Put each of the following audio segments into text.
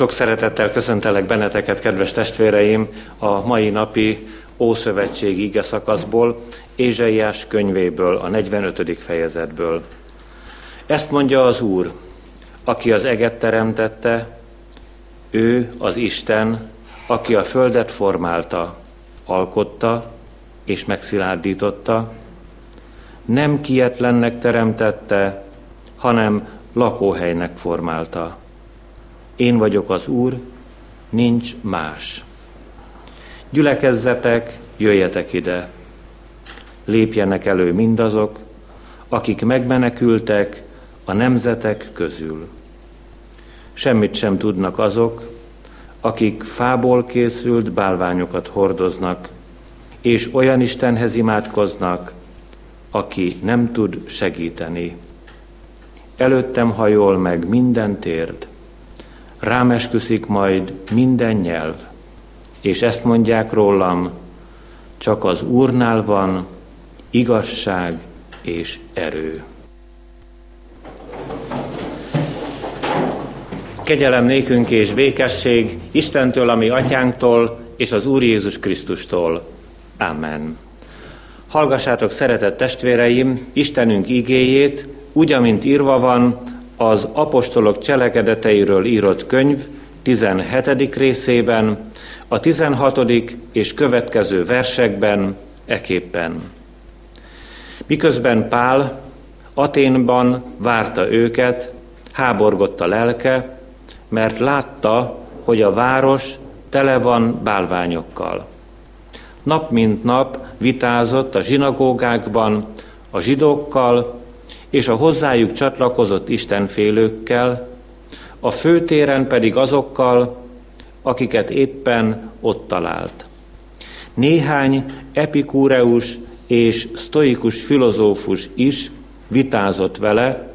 Sok szeretettel köszöntelek benneteket, kedves testvéreim, a mai napi Ószövetségi ige szakaszból, Ézsaiás könyvéből, a 45. fejezetből. Ezt mondja az Úr, aki az eget teremtette, ő az Isten, aki a földet formálta, alkotta és megszilárdította, nem kietlennek teremtette, hanem lakóhelynek formálta. Én vagyok az Úr, nincs más. Gyülekezzetek, jöjjetek ide. Lépjenek elő mindazok, akik megmenekültek a nemzetek közül. Semmit sem tudnak azok, akik fából készült bálványokat hordoznak, és olyan Istenhez imádkoznak, aki nem tud segíteni. Előttem hajol meg minden térd, rám esküszik majd minden nyelv, és ezt mondják rólam, csak az Úrnál van igazság és erő. Kegyelem nékünk és békesség Istentől, a mi atyánktól, és az Úr Jézus Krisztustól. Amen. Hallgassátok, szeretett testvéreim, Istenünk igéjét, úgy, amint írva van, az apostolok cselekedeteiről írott könyv 17. részében, a 16. és következő versekben eképpen. Miközben Pál Athénban várta őket, háborgott a lelke, mert látta, hogy a város tele van bálványokkal. Nap mint nap vitázott a zsinagógákban a zsidókkal és a hozzájuk csatlakozott istenfélőkkel, a főtéren pedig azokkal, akiket éppen ott talált. Néhány epikúreus és sztoikus filozófus is vitázott vele,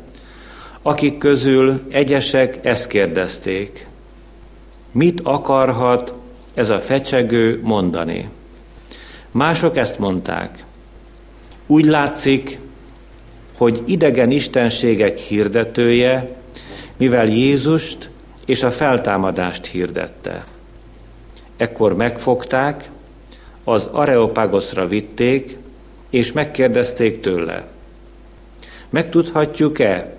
akik közül egyesek ezt kérdezték: mit akarhat ez a fecsegő mondani? Mások ezt mondták: úgy látszik, hogy idegen istenségek hirdetője, mivel Jézust és a feltámadást hirdette. Ekkor megfogták, az Areopágoszra vitték, és megkérdezték tőle: megtudhatjuk-e,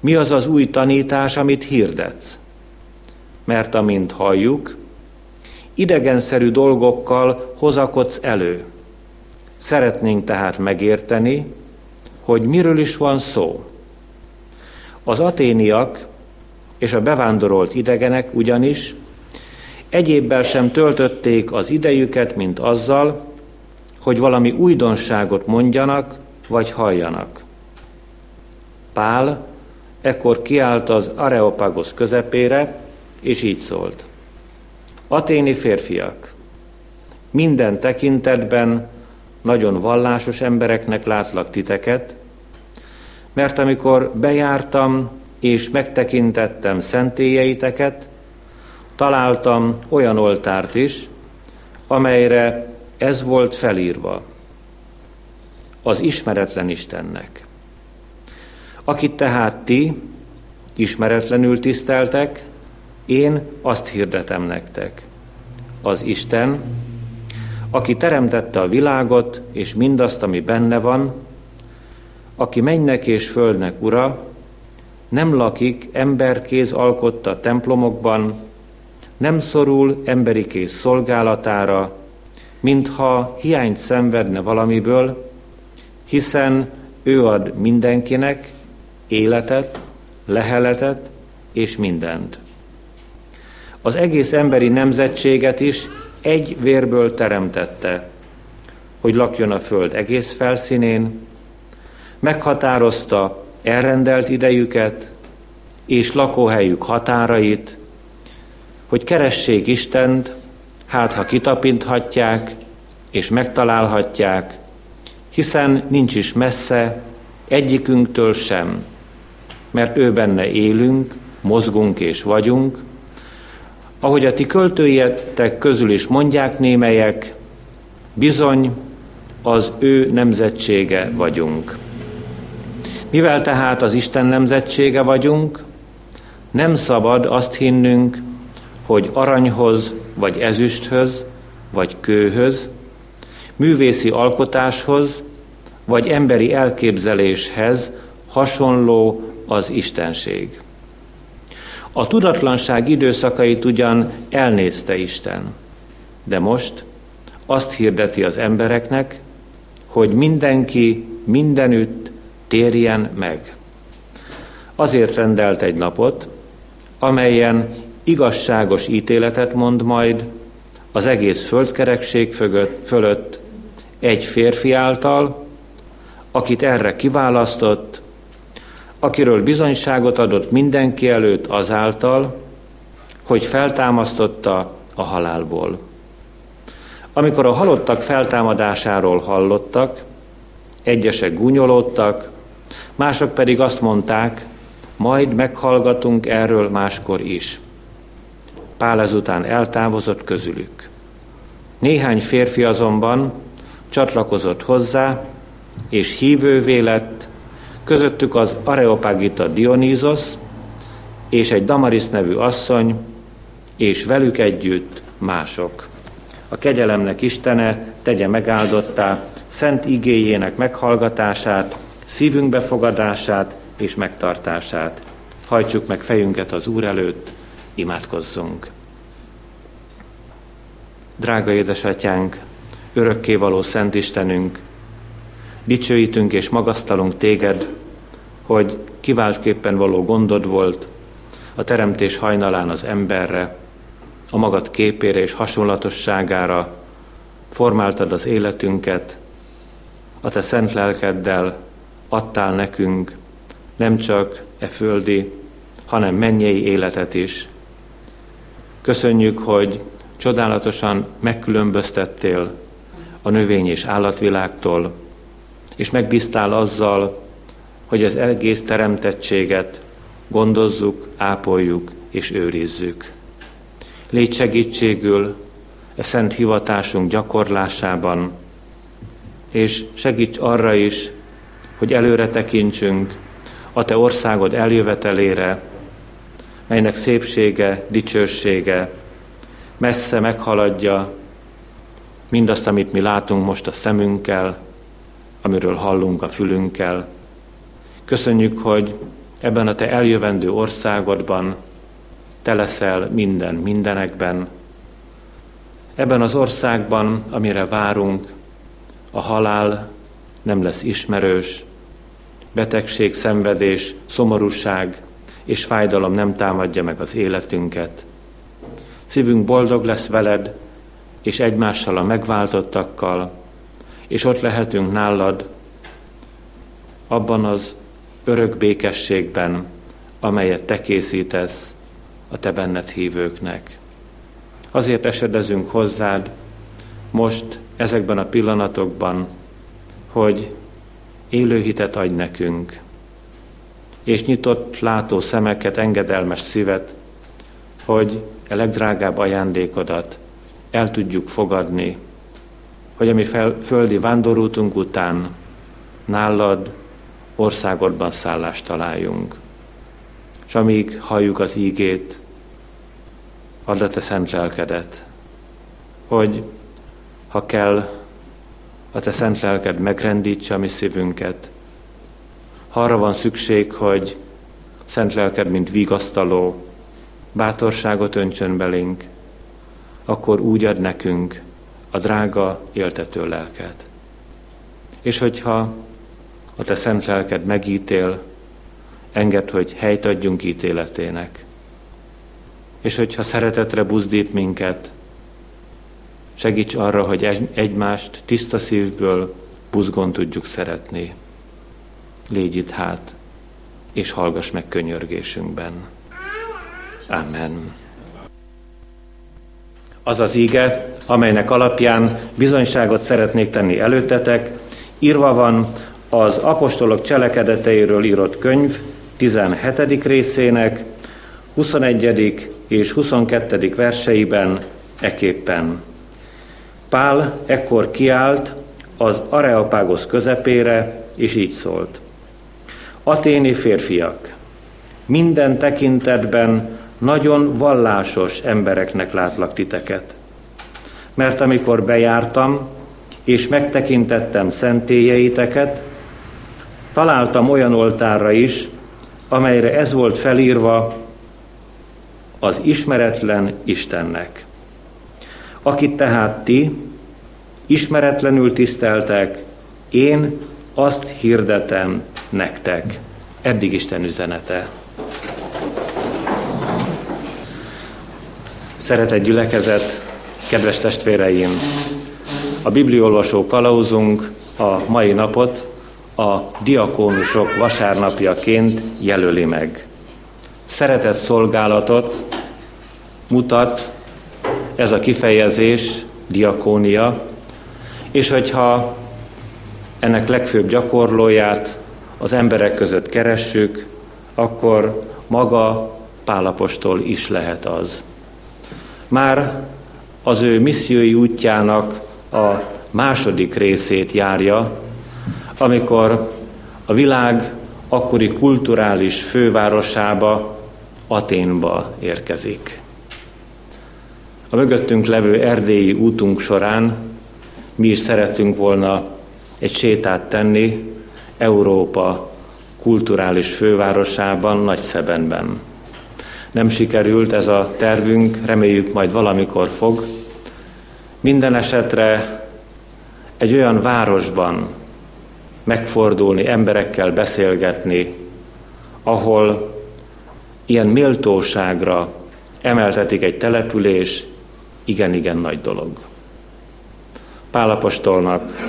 mi az az új tanítás, amit hirdetsz? Mert amint halljuk, idegenszerű dolgokkal hozakodsz elő. Szeretnénk tehát megérteni, hogy miről is van szó. Az athéniak és a bevándorolt idegenek ugyanis egyébbel sem töltötték az idejüket, mint azzal, hogy valami újdonságot mondjanak vagy halljanak. Pál ekkor kiállt az Areopágosz közepére, és így szólt: athéni férfiak, minden tekintetben nagyon vallásos embereknek látlak titeket, mert amikor bejártam és megtekintettem szentélyeiteket, találtam olyan oltárt is, amelyre ez volt felírva: az ismeretlen Istennek. Akit tehát ti ismeretlenül tiszteltek, én azt hirdetem nektek: az Isten, aki teremtette a világot és mindazt, ami benne van, aki mennynek és földnek ura, nem lakik emberkéz alkotta templomokban, nem szorul emberi kéz szolgálatára, mintha hiányt szenvedne valamiből, hiszen ő ad mindenkinek életet, leheletet és mindent. Az egész emberi nemzetséget is egy vérből teremtette, hogy lakjon a föld egész felszínén, meghatározta elrendelt idejüket és lakóhelyük határait, hogy keressék Istent, hát ha kitapinthatják és megtalálhatják, hiszen nincs is messze egyikünktől sem, mert ő benne élünk, mozgunk és vagyunk, ahogy a ti költőietek közül is mondják némelyek, bizony az ő nemzetsége vagyunk. Mivel tehát az Isten nemzetsége vagyunk, nem szabad azt hinnünk, hogy aranyhoz, vagy ezüsthöz, vagy kőhöz, művészi alkotáshoz, vagy emberi elképzeléshez hasonló az istenség. A tudatlanság időszakait ugyan elnézte Isten, de most azt hirdeti az embereknek, hogy mindenki mindenütt térjen meg. Azért rendelt egy napot, amelyen igazságos ítéletet mond majd az egész földkerekség fölött egy férfi által, akit erre kiválasztott, akiről bizonyságot adott mindenki előtt azáltal, hogy feltámasztotta a halálból. Amikor a halottak feltámadásáról hallottak, egyesek gúnyolódtak, mások pedig azt mondták, majd meghallgatunk erről máskor is. Pál ezután eltávozott közülük. Néhány férfi azonban csatlakozott hozzá, és hívővé lett, közöttük az Areopágita Dionízos és egy Damaris nevű asszony, és velük együtt mások. A kegyelemnek Istene tegye megáldottá szent igéjének meghallgatását, szívünk befogadását és megtartását. Hajtsuk meg fejünket az Úr előtt, imádkozzunk. Drága édesatyánk, örökkévaló szent Istenünk, dicsőítünk és magasztalunk téged, hogy kiváltképpen való gondod volt a teremtés hajnalán az emberre, a magad képére és hasonlatosságára formáltad az életünket, a te szent lelkeddel adtál nekünk nem csak e földi, hanem mennyei életet is. Köszönjük, hogy csodálatosan megkülönböztettél a növény és állatvilágtól, és megbíztál azzal, hogy az egész teremtettséget gondozzuk, ápoljuk és őrizzük. Légy segítségül e szent hivatásunk gyakorlásában, és segíts arra is, hogy előre tekintsünk a te országod eljövetelére, melynek szépsége, dicsősége messze meghaladja mindazt, amit mi látunk most a szemünkkel, amiről hallunk a fülünkkel. Köszönjük, hogy ebben a te eljövendő országodban te leszel minden mindenekben. Ebben az országban, amire várunk, a halál nem lesz ismerős, betegség, szenvedés, szomorúság és fájdalom nem támadja meg az életünket. Szívünk boldog lesz veled, és egymással, a megváltottakkal, és ott lehetünk nálad, abban az örök békességben, amelyet te készítesz a te benned hívőknek. Azért esedezünk hozzád most ezekben a pillanatokban, hogy élő hitet adj nekünk, és nyitott látó szemeket, engedelmes szívet, hogy a legdrágább ajándékodat el tudjuk fogadni, hogy a mi földi vándorútunk után nálad, országodban szállást találjunk. És amíg halljuk az ígét, add a te szent lelkedet, hogy ha kell, a te szent lelked megrendítse a mi szívünket. Ha arra van szükség, hogy szent lelked, mint vigasztaló, bátorságot öntsön belénk, akkor úgy ad nekünk a drága, éltető lelked. És hogyha a te szent lelked megítél, engedd, hogy helyt adjunk ítéletének. És hogyha szeretetre buzdít minket, segíts arra, hogy egymást tiszta szívből, buzgón tudjuk szeretni. Légy itt hát, és hallgass meg könyörgésünkben. Amen. Az az íge, amelynek alapján bizonyságot szeretnék tenni előttetek, írva van az apostolok cselekedeteiről írott könyv 17. részének 21. és 22. verseiben eképpen. Pál ekkor kiállt az Areopágosz közepére, és így szólt. Aténi férfiak, minden tekintetben nagyon vallásos embereknek látlak titeket. Mert amikor bejártam, és megtekintettem szentélyeiteket, találtam olyan oltárra is, amelyre ez volt felírva, az ismeretlen Istennek. Akit tehát ti ismeretlenül tiszteltek, én azt hirdetem nektek. Eddig Isten üzenete. Szeretett gyülekezet, kedves testvéreim! A bibliolvasó kalauzunk a mai napot a diakónusok vasárnapjaként jelöli meg. Szeretett szolgálatot mutat ez a kifejezés, diakónia, és hogyha ennek legfőbb gyakorlóját az emberek között keressük, akkor maga Pál apostol is lehet az. Már az ő missziói útjának a második részét járja, amikor a világ akkori kulturális fővárosába, Athénba érkezik. A mögöttünk levő erdélyi útunk során mi is szerettünk volna egy sétát tenni Európa kulturális fővárosában, Nagyszebenben. Nem sikerült ez a tervünk, reméljük majd valamikor fog. Minden esetre egy olyan városban megfordulni, emberekkel beszélgetni, ahol ilyen méltóságra emeltetik egy település, igen-igen nagy dolog. Pál apostolnak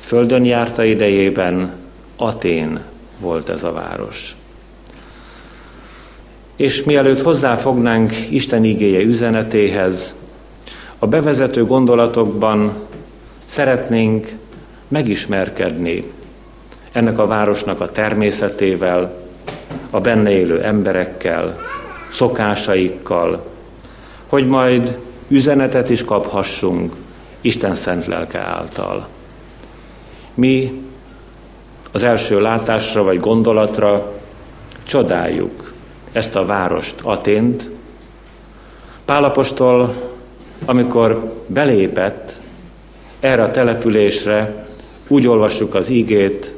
földön járta idejében Athén volt ez a város. És mielőtt hozzáfognánk Isten igéje üzenetéhez, a bevezető gondolatokban szeretnénk megismerkedni ennek a városnak a természetével, a benne élő emberekkel, szokásaikkal, hogy majd üzenetet is kaphassunk Isten szent lelke által. Mi az első látásra vagy gondolatra csodáljuk ezt a várost, Athént. Pál apostol, amikor belépett erre a településre, úgy olvassuk az ígét,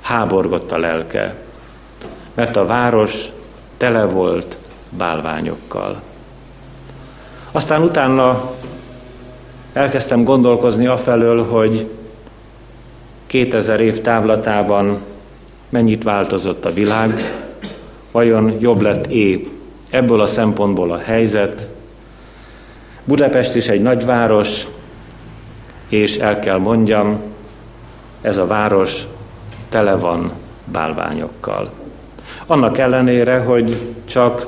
háborgott a lelke, mert a város tele volt bálványokkal. Aztán utána elkezdtem gondolkozni afelől, hogy 2000 év távlatában mennyit változott a világ, vajon jobb lett-e ebből a szempontból a helyzet. Budapest is egy nagyváros, és el kell mondjam, ez a város tele van bálványokkal. Annak ellenére, hogy csak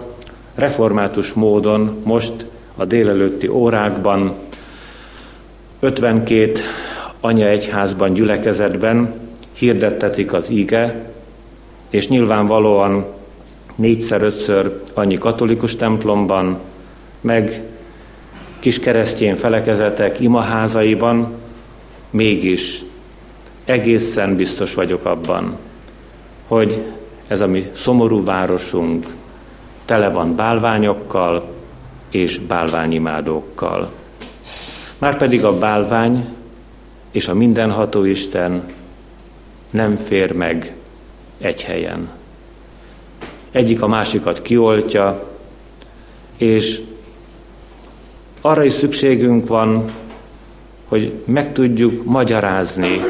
református módon most a délelőtti órákban 52 anyaegyházban, gyülekezetben hirdettetik az ige, és nyilvánvalóan 4-5-ször annyi katolikus templomban, meg kis keresztény felekezetek imaházaiban, mégis egészen biztos vagyok abban, hogy ez a mi szomorú városunk tele van bálványokkal és bálványimádókkal. Márpedig a bálvány és a mindenható Isten nem fér meg egy helyen. Egyik a másikat kioltja, és arra is szükségünk van, hogy meg tudjuk magyarázni,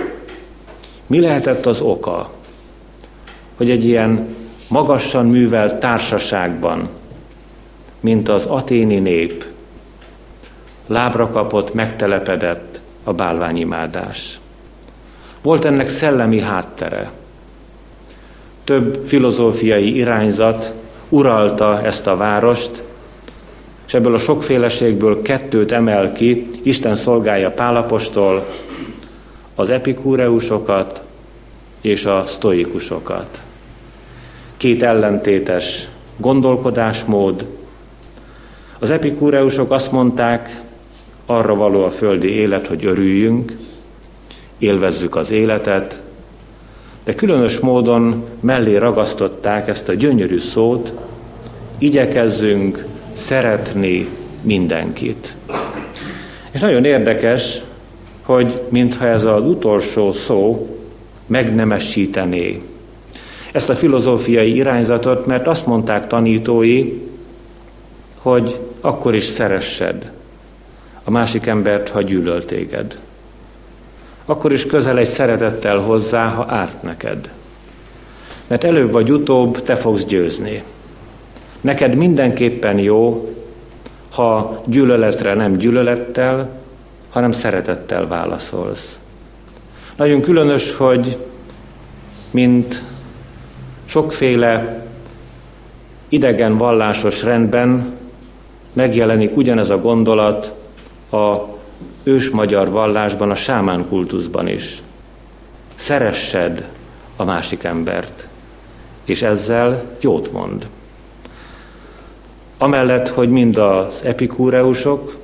mi lehetett az oka, hogy egy ilyen magasan művelt társaságban, mint az athéni nép, lábra kapott, megtelepedett a bálványimádás. Volt ennek szellemi háttere. Több filozófiai irányzat uralta ezt a várost, és ebből a sokféleségből kettőt emel ki Isten szolgálja Pál apostol, az epikúreusokat és a sztoikusokat. Két ellentétes gondolkodásmód. Az epikúreusok azt mondták, arra való a földi élet, hogy örüljünk, élvezzük az életet, de különös módon mellé ragasztották ezt a gyönyörű szót, igyekezzünk szeretni mindenkit. És nagyon érdekes, hogy mintha ez az utolsó szó megnemesítené ezt a filozófiai irányzatot, mert azt mondták tanítói, hogy akkor is szeressed a másik embert, ha gyűlöl téged. Akkor is közeledj szeretettel hozzá, ha árt neked. Mert előbb vagy utóbb te fogsz győzni. Neked mindenképpen jó, ha gyűlöletre nem gyűlölettel, hanem szeretettel válaszolsz. Nagyon különös, hogy mint sokféle idegen vallásos rendben megjelenik ugyanez a gondolat a ősmagyar vallásban, a sámán kultuszban is. Szeressed a másik embert, és ezzel jót mond. Amellett, hogy mind az epikúreusok,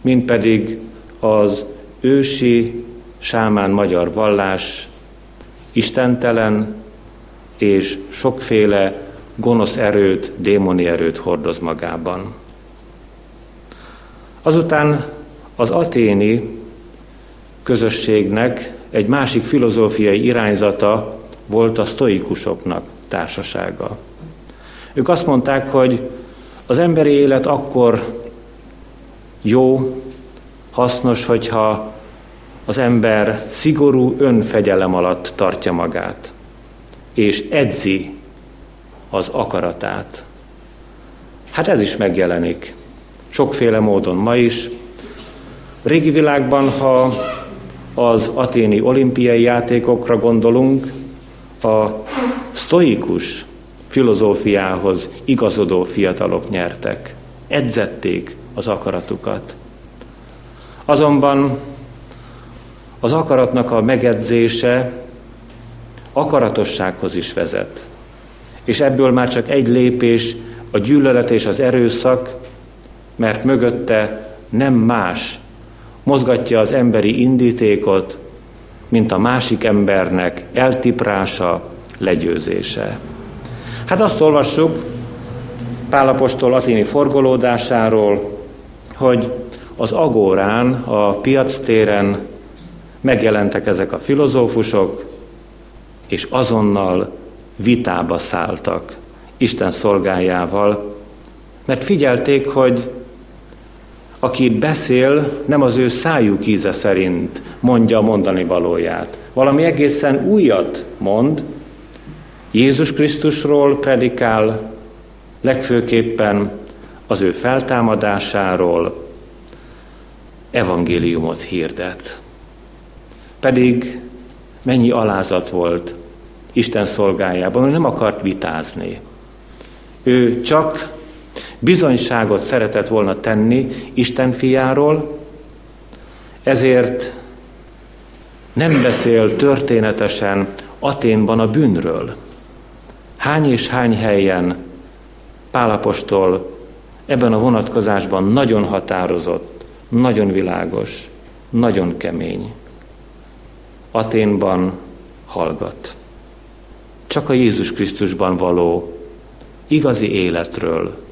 mind pedig az ősi sámán magyar vallás istentelen és sokféle gonosz erőt, démoni erőt hordoz magában. Azután az aténi közösségnek egy másik filozófiai irányzata volt a sztoikusoknak társasága. Ők azt mondták, hogy az emberi élet akkor jó, hasznos, hogyha az ember szigorú önfegyelem alatt tartja magát, és edzi az akaratát. Hát ez is megjelenik sokféle módon ma is. Régi világban, ha az aténi olimpiai játékokra gondolunk, a sztoikus filozófiához igazodó fiatalok nyertek, edzették az akaratukat. Azonban az akaratnak a megedzése akaratossághoz is vezet, és ebből már csak egy lépés a gyűlölet és az erőszak, mert mögötte nem más mozgatja az emberi indítékot, mint a másik embernek eltiprása, legyőzése. Hát azt olvassuk Pál apostol aténi forgolódásáról, hogy az agórán, a piactéren megjelentek ezek a filozófusok, és azonnal vitába szálltak Isten szolgájával, mert figyelték, hogy aki beszél, nem az ő szájuk íze szerint mondja a mondani valóját. Valami egészen újat mond, Jézus Krisztusról predikál, legfőképpen az ő feltámadásáról, evangéliumot hirdet. Pedig mennyi alázat volt Isten szolgájában, ő nem akart vitázni. Ő csak bizonyságot szeretett volna tenni Isten fiáról, ezért nem beszél történetesen Aténban a bűnről. Hány és hány helyen Pál apostol ebben a vonatkozásban nagyon határozott, nagyon világos, nagyon kemény. Aténban hallgat. Csak a Jézus Krisztusban való igazi életről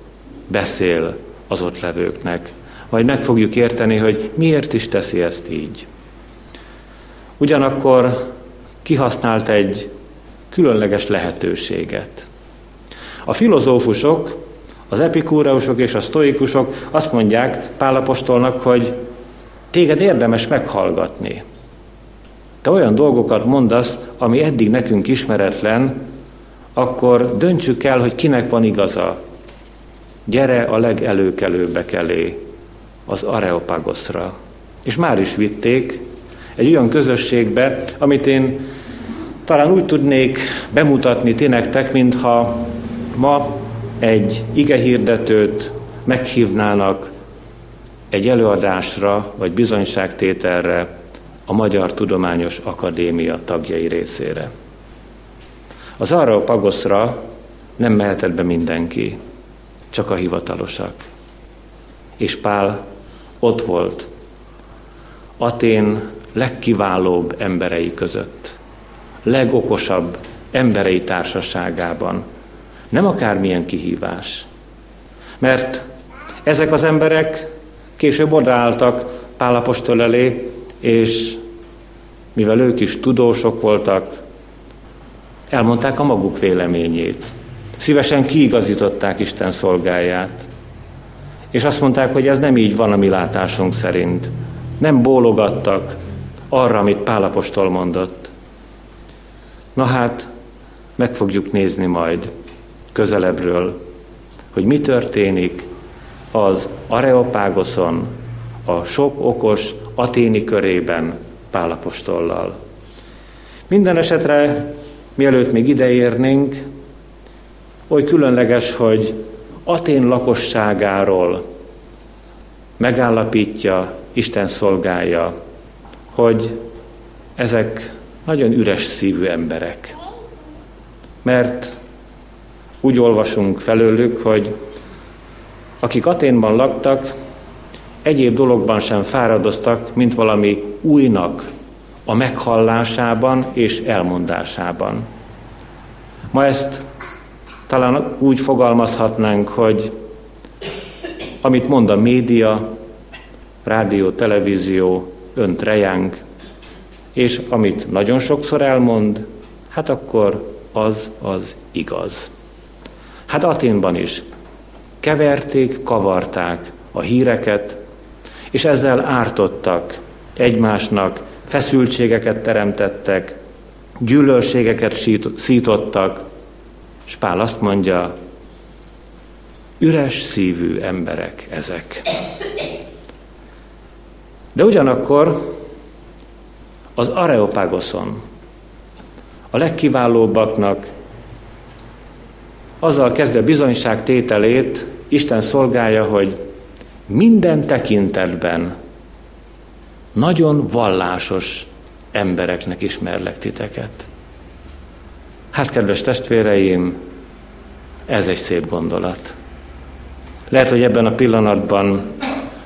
beszél az ott levőknek. Majd meg fogjuk érteni, hogy miért is teszi ezt így. Ugyanakkor kihasznált egy különleges lehetőséget. A filozófusok, az epikúreusok és a sztoikusok azt mondják Pál apostolnak, hogy téged érdemes meghallgatni. Te olyan dolgokat mondasz, ami eddig nekünk ismeretlen, akkor döntsük el, hogy kinek van igaza. Gyere a legelőkelőbbek elé, az Areopagoszra. És már is vitték egy olyan közösségbe, amit én talán úgy tudnék bemutatni ti nektek, mintha ma egy igehirdetőt meghívnának egy előadásra, vagy bizonyságtételre a Magyar Tudományos Akadémia tagjai részére. Az Areopagoszra nem mehetett be mindenki, csak a hivatalosak. És Pál ott volt, Atén legkiválóbb emberei között, legokosabb emberei társaságában. Nem akármilyen kihívás, Mert ezek az emberek később odaálltak Pál apostol elé, és mivel ők is tudósok voltak, elmondták a maguk véleményét. Szívesen kiigazították Isten szolgáját. És azt mondták, hogy ez nem így van a mi látásunk szerint. Nem bólogattak arra, amit Pál apostol mondott. Na hát, meg fogjuk nézni majd közelebbről, hogy mi történik az Areopágoszon, a sok okos aténi körében Pál apostollal. Minden esetre, mielőtt még ideérnénk, oly különleges, hogy Atén lakosságáról megállapítja Isten szolgája, hogy ezek nagyon üres szívű emberek. Mert úgy olvasunk felőlük, hogy akik Aténban laktak, egyéb dologban sem fáradoztak, mint valami újnak a meghallásában és elmondásában. Ma ezt talán úgy fogalmazhatnánk, hogy amit mond a média, rádió, televízió, önt rejánk, és amit nagyon sokszor elmond, hát akkor az igaz. Hát Athénban is keverték, kavarták a híreket, és ezzel ártottak egymásnak, feszültségeket teremtettek, gyűlölségeket szítottak, és Pál azt mondja, üres szívű emberek ezek. De ugyanakkor az Areopágoszon a legkiválóbbaknak azzal kezdve bizonyság tételét Isten szolgálja, hogy minden tekintetben nagyon vallásos embereknek ismerlek titeket. Hát, kedves testvéreim, ez egy szép gondolat. Lehet, hogy ebben a pillanatban,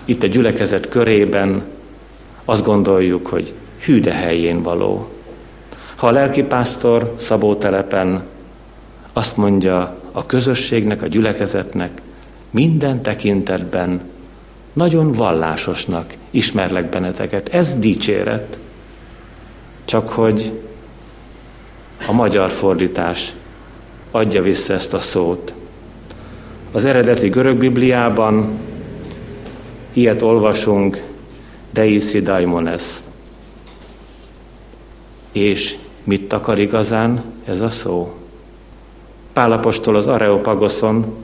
itt a gyülekezet körében azt gondoljuk, hogy hű de helyén való. Ha a lelkipásztor Szabó Telepen azt mondja a közösségnek, a gyülekezetnek, minden tekintetben nagyon vallásosnak ismerlek benneteket. Ez dicséret. Csak hogy a magyar fordítás adja vissza ezt a szót. Az eredeti görög Bibliában ilyet olvasunk, deisi daimones. És mit akar igazán ez a szó? Pál apostol az Areopágoszon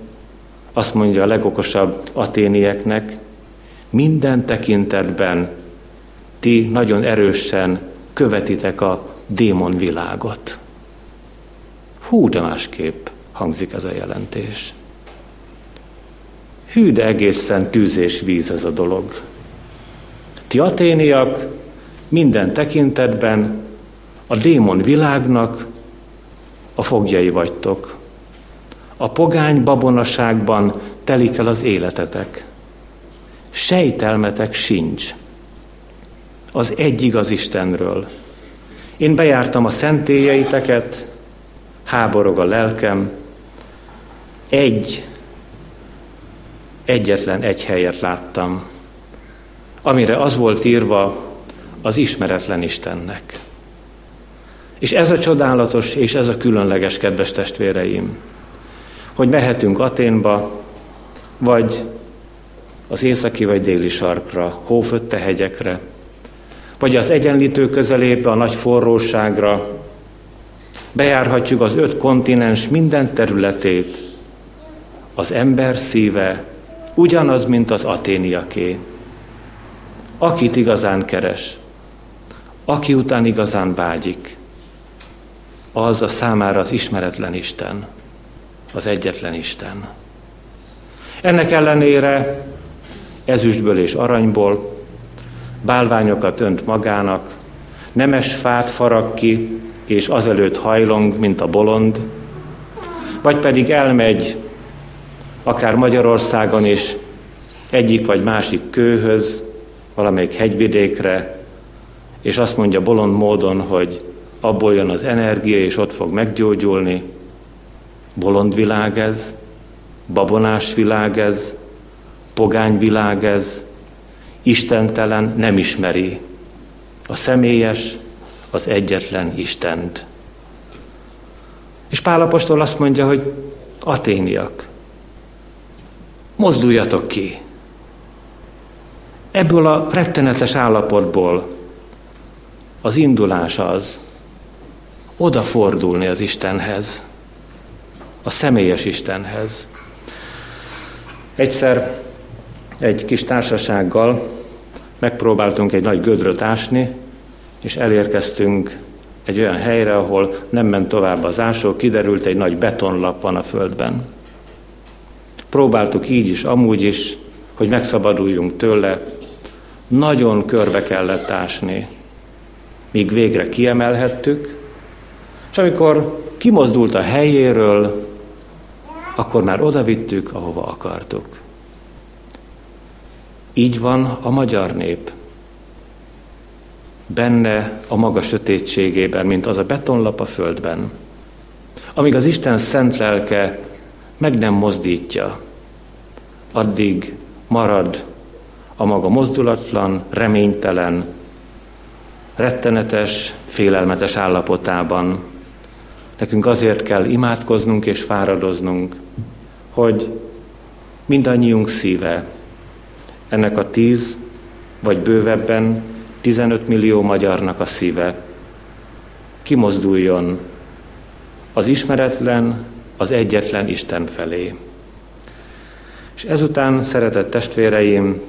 azt mondja a legokosabb aténieknek, minden tekintetben ti nagyon erősen követitek a démonvilágot. Hú, de másképp hangzik ez a jelentés. Hű, de egészen tűz és víz ez a dolog. Ti aténiak minden tekintetben a démonvilágnak a fogjai vagytok. A pogány babonaságban telik el az életetek. Sejtelmetek sincs az egy igaz Istenről. Én bejártam a szentélyeiteket, háborog a lelkem, egyetlen egy helyet láttam, amire az volt írva, az ismeretlen Istennek. És ez a csodálatos, és ez a különleges, kedves testvéreim, hogy mehetünk Athénba, vagy az északi vagy déli sarkra, hófötte hegyekre, vagy az egyenlítő közelébe, a nagy forróságra, bejárhatjuk az 5 kontinens minden területét, az ember szíve ugyanaz, mint az aténiaké. Akit igazán keres, aki után igazán vágyik, az a számára az ismeretlen Isten, az egyetlen Isten. Ennek ellenére ezüstből és aranyból bálványokat önt magának, nemes fát farag ki, és azelőtt hajlong, mint a bolond, vagy pedig elmegy akár Magyarországon is egyik vagy másik kőhöz, valamelyik hegyvidékre, és azt mondja bolond módon, hogy abból jön az energia, és ott fog meggyógyulni. Bolond világ ez, Babonás világ ez, pogány világ ez, istentelen, nem ismeri a személyes, az egyetlen Istent. És Pál apostol azt mondja, hogy aténiak, mozduljatok ki ebből a rettenetes állapotból. Az indulás az, odafordulni az Istenhez, a személyes Istenhez. Egyszer egy kis társasággal megpróbáltunk egy nagy gödröt ásni, és elérkeztünk egy olyan helyre, ahol nem ment tovább az ásó, kiderült, egy nagy betonlap van a földben. Próbáltuk így is, amúgy is, hogy megszabaduljunk tőle. Nagyon körbe kellett ásni, míg végre kiemelhettük, és amikor kimozdult a helyéről, akkor már odavittük, ahova akartuk. Így van a magyar nép. Benne a maga sötétségében, mint az a betonlap a földben. Amíg az Isten szent lelke meg nem mozdítja, addig marad a maga mozdulatlan, reménytelen, rettenetes, félelmetes állapotában. Nekünk azért kell imádkoznunk és fáradoznunk, hogy mindannyiunk szíve ennek a 10 vagy bővebben 15 millió magyarnak a szíve kimozduljon az ismeretlen, az egyetlen Isten felé. És ezután, szeretett testvéreim,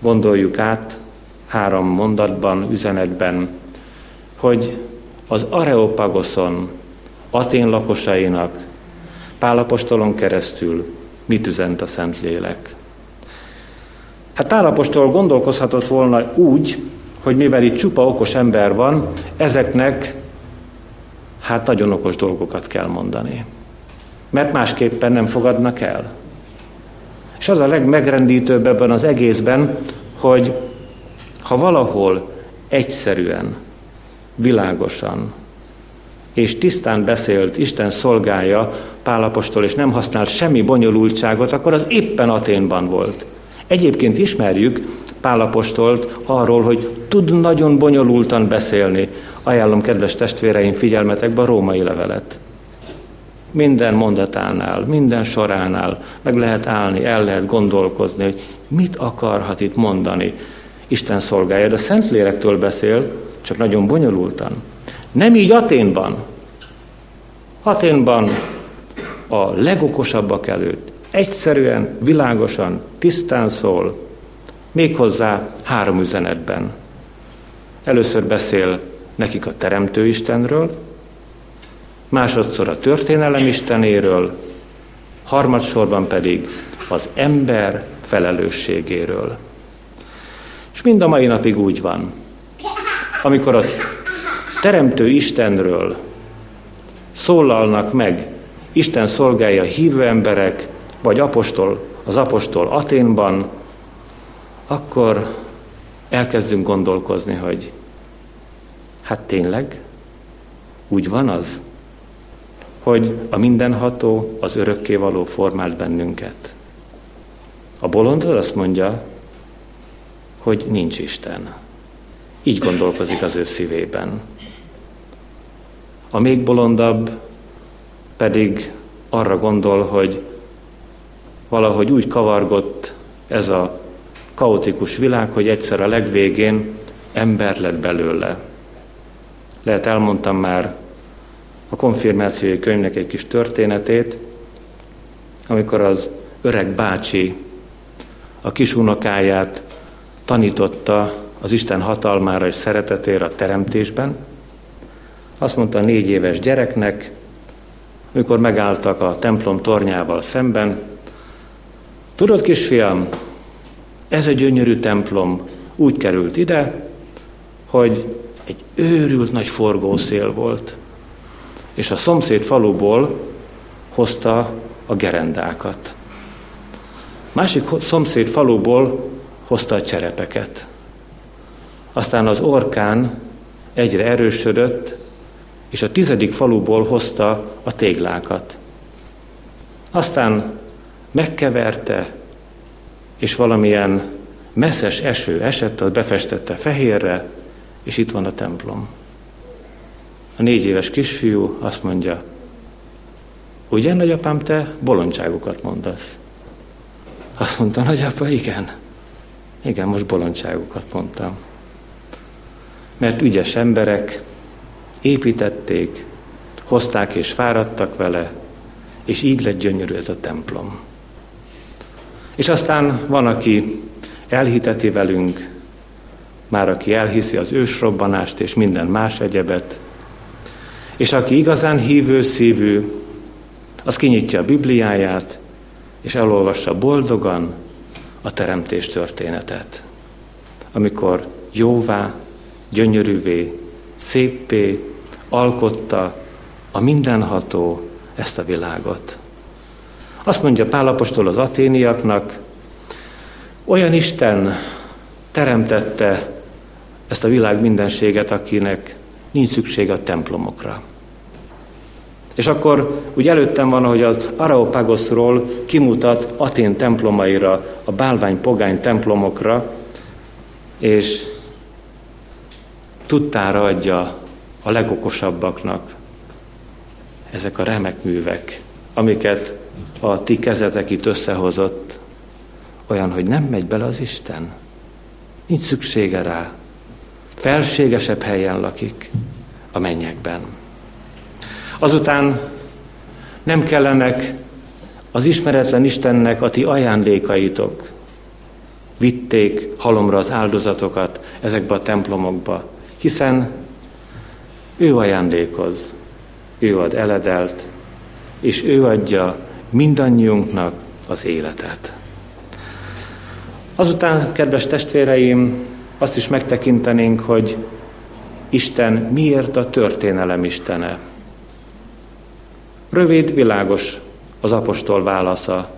gondoljuk át 3 mondatban, üzenetben, hogy az Areopagoszon, Atén lakosainak Pál apostolon keresztül mit üzent a Szentlélek. Hát Pál apostol gondolkozhatott volna úgy, hogy mivel itt csupa okos ember van, ezeknek hát nagyon okos dolgokat kell mondani. Mert másképpen nem fogadnak el. És az a legmegrendítőbb ebben az egészben, hogy ha valahol egyszerűen, világosan és tisztán beszélt Isten szolgája Pál apostol, és nem használt semmi bonyolultságot, akkor az éppen Athénban volt. Egyébként ismerjük Pál apostolt arról, hogy tud nagyon bonyolultan beszélni. Ajánlom, kedves testvéreim, figyelmetekbe a római levelet. Minden mondatánál, minden soránál meg lehet állni, el lehet gondolkozni, hogy mit akarhat itt mondani Isten szolgája. De a Szentlélektől beszél, csak nagyon bonyolultan. Nem így Athénban. Athénban a legokosabbak előtt egyszerűen, világosan, tisztán szól, méghozzá 3 üzenetben. Először beszél nekik a Teremtő Istenről, másodszor a történelem istenéről, harmadsorban pedig az ember felelősségéről. És mind a mai napig úgy van, amikor a Teremtő Istenről szólalnak meg Isten szolgálja hívő emberek, vagy az apostol Athénban, akkor elkezdünk gondolkozni, hogy hát tényleg úgy van az, hogy a mindenható, az örökkévaló formált bennünket. A bolond azt mondja, hogy nincs Isten. Így gondolkozik az ő szívében. A még bolondabb pedig arra gondol, hogy valahogy úgy kavargott ez a kaotikus világ, hogy egyszer a legvégén ember lett belőle. Lehet elmondtam már a konfirmációi könyvnek egy kis történetét, amikor az öreg bácsi a kisunokáját tanította az Isten hatalmára és szeretetére a teremtésben. Azt mondta a 4 éves gyereknek, amikor megálltak a templom tornyával szemben: tudod, kisfiam, ez a gyönyörű templom úgy került ide, hogy egy őrült nagy forgószél volt, és a szomszéd faluból hozta a gerendákat. Másik szomszéd faluból hozta a cserepeket. Aztán az orkán egyre erősödött, és a 10. faluból hozta a téglákat. Aztán megkeverte, és valamilyen messzes eső esett, az befestette fehérre, és itt van a templom. A 4 éves kisfiú azt mondja, ugye, nagyapám, te bolondságokat mondasz? Azt mondta, nagyapa, igen. Igen, most bolondságokat mondtam. Mert ügyes emberek építették, hozták és fáradtak vele, és így lett gyönyörű ez a templom. És aztán van, aki elhiteti velünk, már aki elhiszi az ősrobbanást és minden más egyebet, és aki igazán hívő szívű, az kinyitja a Bibliáját, és elolvassa boldogan a teremtés történetet. Amikor jóvá, gyönyörűvé, széppé alkotta a mindenható ezt a világot. Azt mondja Pál apostol az aténiaknak, olyan Isten teremtette ezt a világ mindenséget, akinek nincs szükség a templomokra. És akkor úgy előttem van, hogy az Areopágoszról kimutat Atén templomaira, a bálvány pogány templomokra, és tudtára adja a legokosabbaknak ezek a remek művek, amiket a ti kezetek itt összehozott, olyan, hogy nem megy bele az Isten. Nincs szüksége rá. Felségesebb helyen lakik, a mennyekben. Azután nem kellenek az ismeretlen Istennek a ti ajándékaitok. Vitték halomra az áldozatokat ezekbe a templomokba, hiszen ő ajándékoz, ő ad eledelt, és ő adja mindannyiunknak az életet. Azután, kedves testvéreim, azt is megtekintenénk, hogy Isten miért a történelem istene. Rövid, világos az apostol válasza.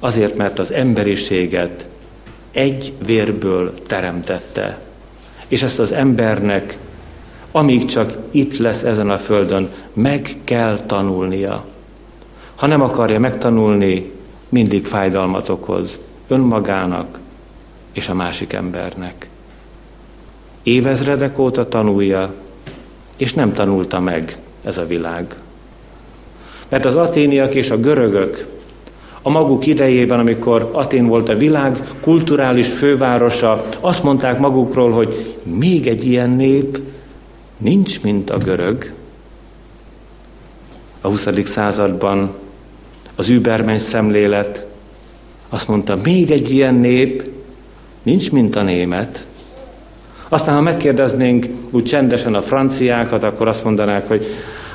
Azért, mert az emberiséget egy vérből teremtette. És ezt az embernek, amíg csak itt lesz ezen a földön, meg kell tanulnia. Ha nem akarja megtanulni, mindig fájdalmat okoz önmagának és a másik embernek. Évezredek óta tanulja, és nem tanulta meg ez a világ. Mert az aténiak és a görögök a maguk idejében, amikor Atén volt a világ kulturális fővárosa, azt mondták magukról, hogy még egy ilyen nép nincs, mint a görög. A 20. században az übermensch szemlélet azt mondta, még egy ilyen nép nincs, mint a német. Aztán, ha megkérdeznénk úgy csendesen a franciákat, akkor azt mondanák, hogy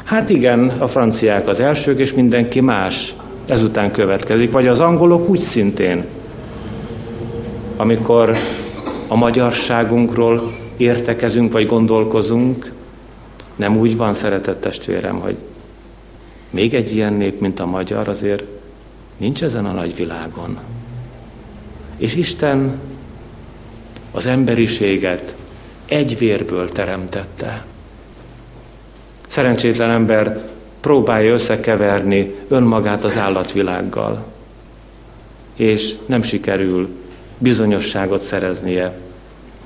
hát igen, a franciák az elsők, és mindenki más ezután következik. Vagy az angolok úgy szintén. Amikor a magyarságunkról értekezünk, vagy gondolkozunk, nem úgy van, szeretett testvérem, hogy még egy ilyen nép, mint a magyar, azért nincs ezen a nagy világon. És Isten az emberiséget egy vérből teremtette. Szerencsétlen ember próbálja összekeverni önmagát az állatvilággal, és nem sikerül bizonyosságot szereznie.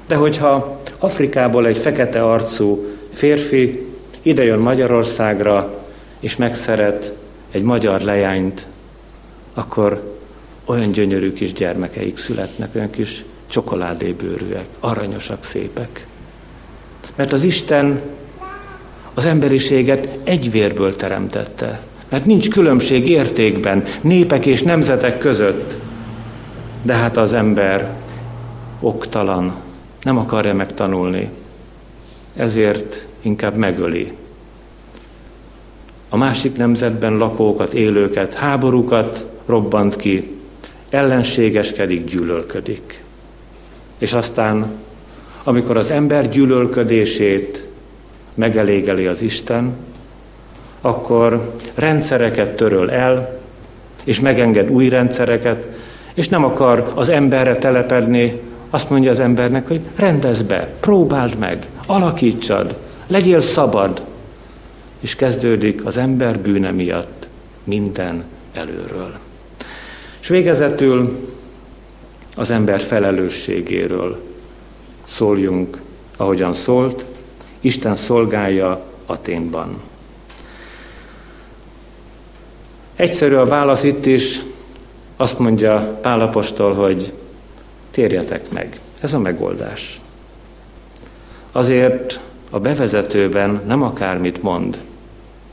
De hogyha Afrikából egy fekete arcú férfi idejön Magyarországra, és megszeret egy magyar leányt, akkor olyan gyönyörű kis gyermekeik születnek, olyan kis csokoládébőrűek, aranyosak, szépek. Mert az Isten az emberiséget egy vérből teremtette. Mert nincs különbség értékben, népek és nemzetek között. De hát az ember oktalan, nem akarja megtanulni. Ezért inkább megöli a másik nemzetben lakókat, élőket, háborúkat robbant ki, ellenségeskedik, gyűlölködik. És aztán, amikor az ember gyűlölködését megelégeli az Isten, akkor rendszereket töröl el, és megenged új rendszereket, és nem akar az emberre telepedni, azt mondja az embernek, hogy rendezd be, próbáld meg, alakítsad, legyél szabad, és kezdődik az ember bűne miatt minden előről. És végezetül az ember felelősségéről szóljunk, ahogyan szólt, Isten szolgálja Athénban. Egyszerű a válasz itt is, azt mondja Pál apostol, hogy térjetek meg. Ez a megoldás. Azért a bevezetőben nem akármit mond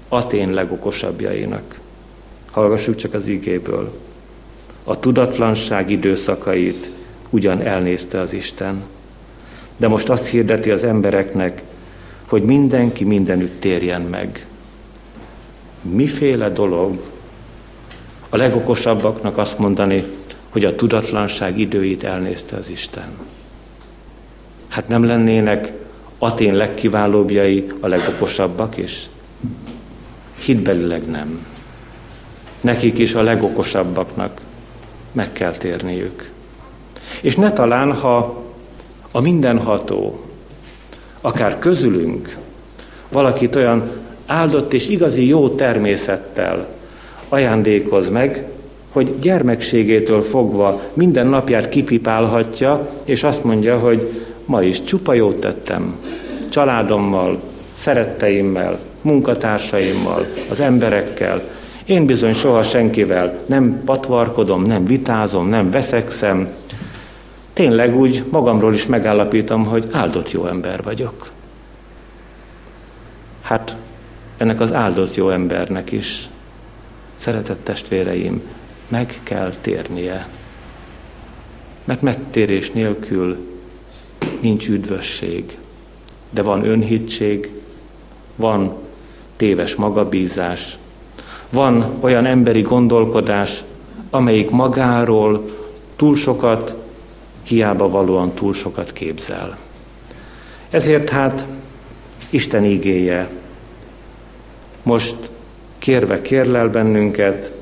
Athén legokosabbjainak. Hallgassuk csak az igéből. A tudatlanság időszakait ugyan elnézte az Isten, de most azt hirdeti az embereknek, hogy mindenki mindenütt térjen meg. Miféle dolog a legokosabbaknak azt mondani, hogy a tudatlanság időit elnézte az Isten. Hát nem lennének Athén legkiválóbbjai a legokosabbak is? Hitbelileg nem. Nekik is, a legokosabbaknak meg kell térniük. És ne talán, ha a mindenható, akár közülünk, valakit olyan áldott és igazi jó természettel ajándékoz meg, hogy gyermekségétől fogva minden napját kipipálhatja, és azt mondja, hogy ma is csupa jót tettem családommal, szeretteimmel, munkatársaimmal, az emberekkel. Én bizony soha senkivel nem patvarkodom, nem vitázom, nem veszekszem. Tényleg úgy magamról is megállapítom, hogy áldott jó ember vagyok. Hát ennek az áldott jó embernek is, szeretett testvéreim, meg kell térnie. Mert megtérés nélkül nincs üdvösség, de van önhittség, van téves magabízás, van olyan emberi gondolkodás, amelyik magáról túl sokat, hiába valóan túl sokat képzel. Ezért hát Isten igéje most kérve kérlel bennünket,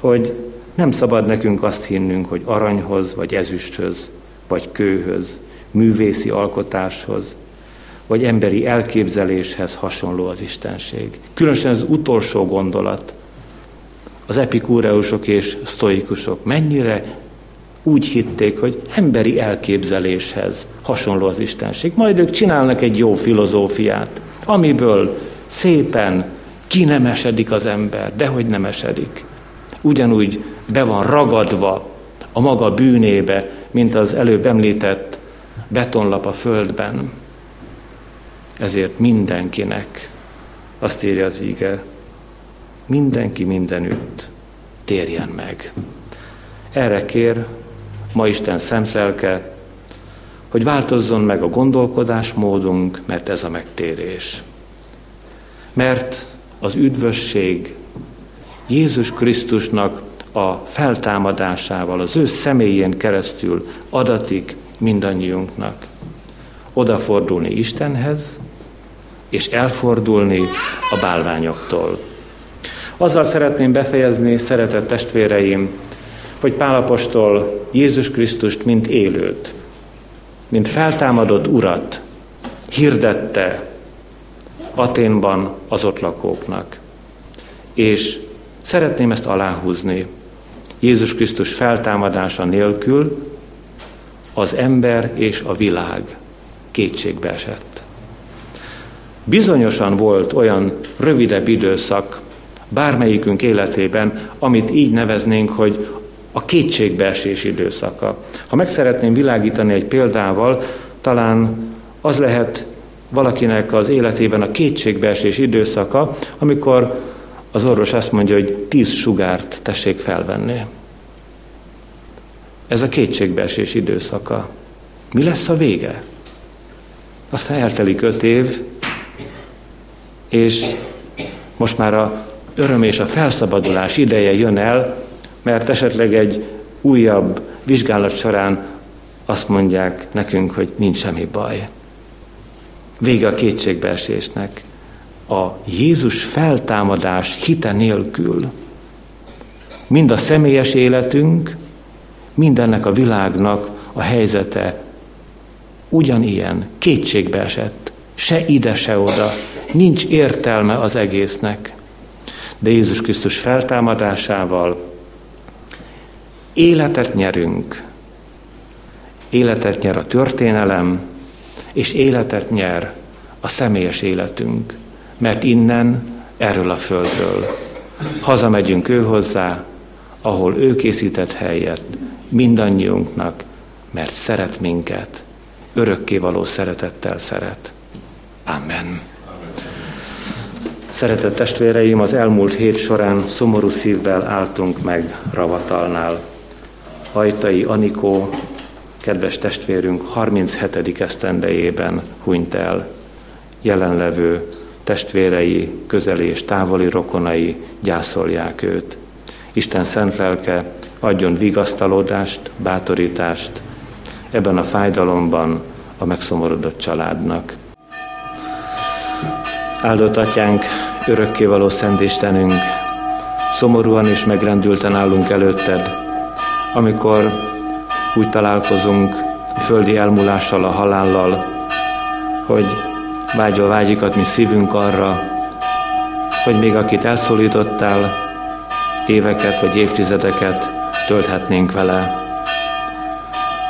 hogy nem szabad nekünk azt hinnünk, hogy aranyhoz, vagy ezüsthöz, vagy kőhöz, művészi alkotáshoz, vagy emberi elképzeléshez hasonló az istenség. Különösen az utolsó gondolat, az epikúreusok és sztoikusok mennyire úgy hitték, hogy emberi elképzeléshez hasonló az istenség. Majd ők csinálnak egy jó filozófiát, amiből szépen kinemesedik az ember, dehogy nem esedik. Ugyanúgy be van ragadva a maga bűnébe, mint az előbb említett betonlap a földben. Ezért mindenkinek, azt írja az ige, mindenki mindenütt térjen meg. Erre kér ma Isten szent lelke, hogy változzon meg a gondolkodásmódunk, mert ez a megtérés. Mert az üdvösség Jézus Krisztusnak a feltámadásával, az ő személyén keresztül adatik mindannyiunknak. Odafordulni Istenhez, és elfordulni a bálványoktól. Azzal szeretném befejezni, szeretett testvéreim, hogy Pál apostol Jézus Krisztust, mint élőt, mint feltámadott urat hirdette Athénban az ott lakóknak. És szeretném ezt aláhúzni. Jézus Krisztus feltámadása nélkül az ember és a világ kétségbe esett. Bizonyosan volt olyan rövidebb időszak bármelyikünk életében, amit így neveznénk, hogy a kétségbeesés időszaka. Ha meg szeretném világítani egy példával, talán az lehet valakinek az életében a kétségbeesés időszaka, amikor az orvos azt mondja, hogy 10 sugárt tessék felvenni. Ez a kétségbeesés időszaka. Mi lesz a vége? Aztán eltelik 5 év, és most már a öröm és a felszabadulás ideje jön el, mert esetleg egy újabb vizsgálat során azt mondják nekünk, hogy nincs semmi baj. Vége a kétségbeesésnek. A Jézus feltámadás hite nélkül mind a személyes életünk, mindennek a világnak a helyzete ugyanilyen, kétségbe esett, se ide, se oda, nincs értelme az egésznek. De Jézus Krisztus feltámadásával Életet nyerünk. Életet nyer a történelem, és életet nyer a személyes életünk, mert innen, erről a földről hazamegyünk őhozzá, ahol ő készített helyet mindannyiunknak, mert szeret minket, örökkévaló szeretettel szeret. Amen. Szeretett testvéreim, az elmúlt hét során szomorú szívvel álltunk meg Ravatalnál. Ajtai Anikó, kedves testvérünk, 37. esztendejében hunyt el. Jelenlevő testvérei, közeli és távoli rokonai gyászolják őt. Isten szent lelke adjon vigasztalódást, bátorítást ebben a fájdalomban a megszomorodott családnak. Áldott atyánk, örökkévaló szent Istenünk, szomorúan és megrendülten állunk előtted, amikor úgy találkozunk a földi elmúlással, a halállal, hogy vágyva vágyikat mi szívünk arra, hogy még akit elszólítottál, éveket vagy évtizedeket tölthetnénk vele.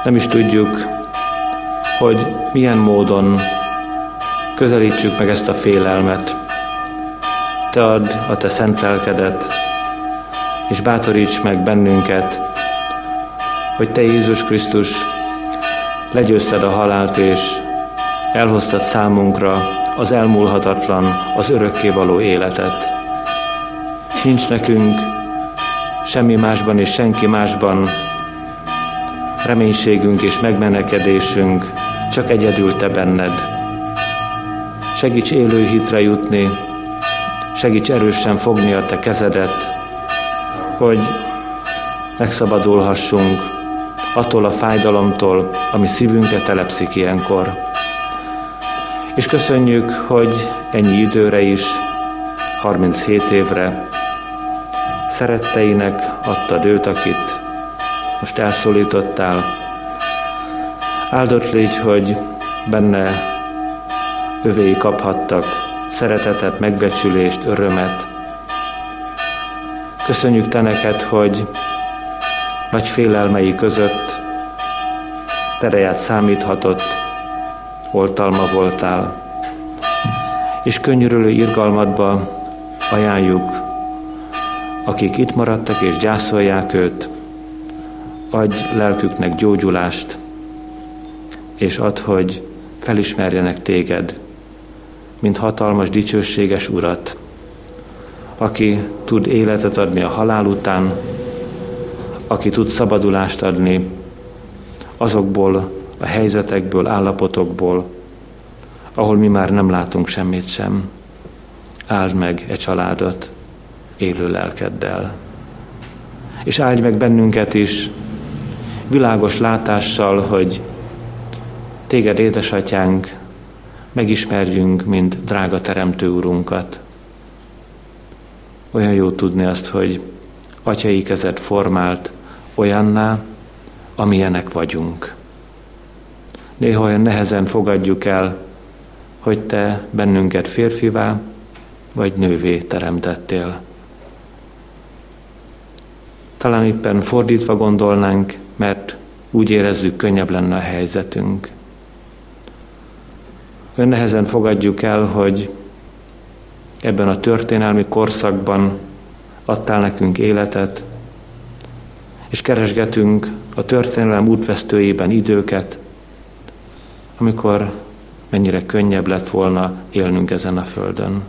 Nem is tudjuk, hogy milyen módon közelítsük meg ezt a félelmet. Te add a te szent lelkedet, és bátoríts meg bennünket, hogy te, Jézus Krisztus, legyőzted a halált, és elhoztad számunkra az elmúlhatatlan, az örökkévaló életet. Nincs nekünk semmi másban és senki másban reménységünk és megmenekedésünk, csak egyedül te benned. Segíts élő hitre jutni, segíts erősen fogni a te kezedet, hogy megszabadulhassunk attól a fájdalomtól, ami szívünkre telepszik ilyenkor. És köszönjük, hogy ennyi időre is, 37 évre szeretteinek adtad őt, akit most elszólítottál. Áldott légy, hogy benne övéi kaphattak szeretetet, megbecsülést, örömet. Köszönjük te neked, hogy nagy félelmei között tereját számíthatott, oltalma voltál. És könnyörülő irgalmadba ajánljuk, akik itt maradtak és gyászolják őt, adj lelküknek gyógyulást, és add, hogy felismerjenek téged, mint hatalmas, dicsőséges Urat, aki tud életet adni a halál után, aki tud szabadulást adni azokból a helyzetekből, állapotokból, ahol mi már nem látunk semmit sem. Áld meg e családot élő lelkeddel. És áldj meg bennünket is világos látással, hogy téged, édesatyánk, megismerjünk, mint drága teremtő Urunkat. Olyan jó tudni azt, hogy atyai kezed formált olyanná, amilyenek vagyunk. Néha olyan nehezen fogadjuk el, hogy te bennünket férfivá vagy nővé teremtettél. Talán éppen fordítva gondolnánk, mert úgy érezzük, könnyebb lenne a helyzetünk. Olyan nehezen fogadjuk el, hogy ebben a történelmi korszakban adtál nekünk életet, és keresgetünk a történelem útvesztőjében időket, amikor mennyire könnyebb lett volna élnünk ezen a földön.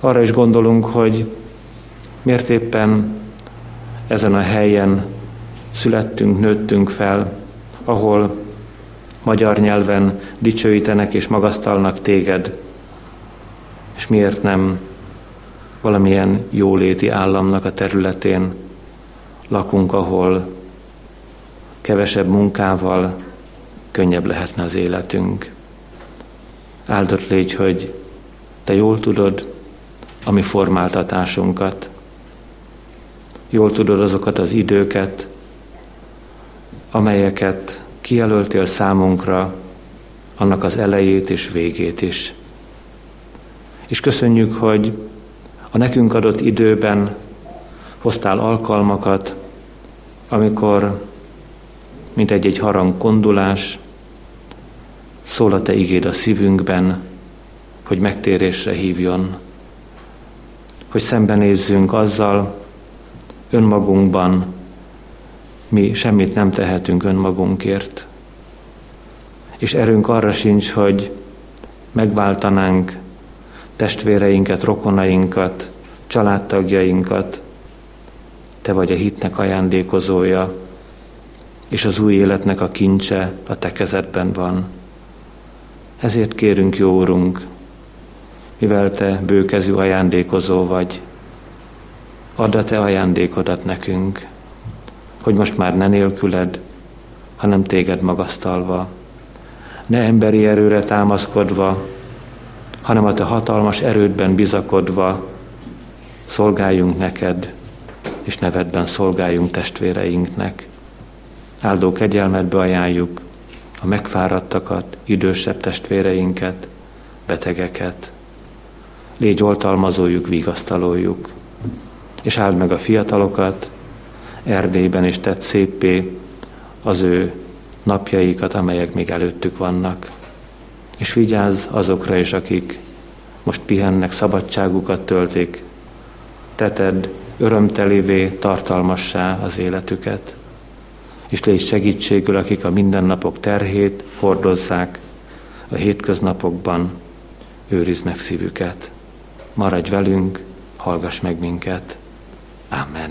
Arra is gondolunk, hogy miért éppen ezen a helyen születtünk, nőttünk fel, ahol magyar nyelven dicsőítenek és magasztalnak téged, és miért nem valamilyen jóléti államnak a területén lakunk, ahol kevesebb munkával könnyebb lehetne az életünk. Áldott légy, hogy te jól tudod a mi formáltatásunkat, jól tudod azokat az időket, amelyeket kijelöltél számunkra, annak az elejét és végét is. És köszönjük, hogy a nekünk adott időben hoztál alkalmakat, amikor, mint egy-egy harang kondulás, szól a te igéd a szívünkben, hogy megtérésre hívjon, hogy szembenézzünk azzal önmagunkban, mi semmit nem tehetünk önmagunkért, és erőnk arra sincs, hogy megváltanánk testvéreinket, rokonainkat, családtagjainkat. Te vagy a hitnek ajándékozója, és az új életnek a kincse a te kezedben van. Ezért kérünk, jó Urunk, mivel te bőkezű ajándékozó vagy, add a te ajándékodat nekünk, hogy most már ne nélküled, hanem téged magasztalva, ne emberi erőre támaszkodva, hanem a te hatalmas erődben bizakodva szolgáljunk neked, és nevedben szolgáljunk testvéreinknek. Áldó kegyelmedbe ajánljuk a megfáradtakat, idősebb testvéreinket, betegeket. Légy oltalmazójuk, vigasztalójuk, és áld meg a fiatalokat, Erdélyben is tedd széppé az ő napjaikat, amelyek még előttük vannak. És vigyázz azokra is, akik most pihennek, szabadságukat töltik, te tedd örömtelévé, tartalmassá az életüket. És légy segítségül, akik a mindennapok terhét hordozzák a hétköznapokban, őrizd meg szívüket. Maradj velünk, hallgass meg minket. Amen.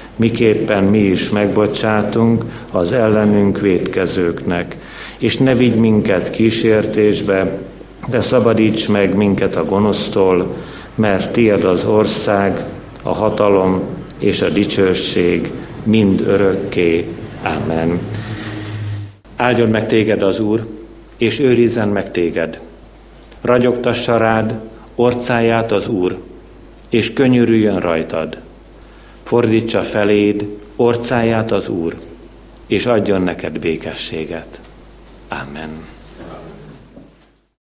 miképpen mi is megbocsátunk az ellenünk vétkezőknek. És ne vigy minket kísértésbe, de szabadíts meg minket a gonosztól, mert tiéd az ország, a hatalom és a dicsőség mind örökké. Amen. Áldjon meg téged az Úr, és őrizzen meg téged. Ragyogtassa rád orcáját az Úr, és könyörüljön rajtad. Fordítsa feléd orcáját az Úr, és adjon neked békességet. Amen.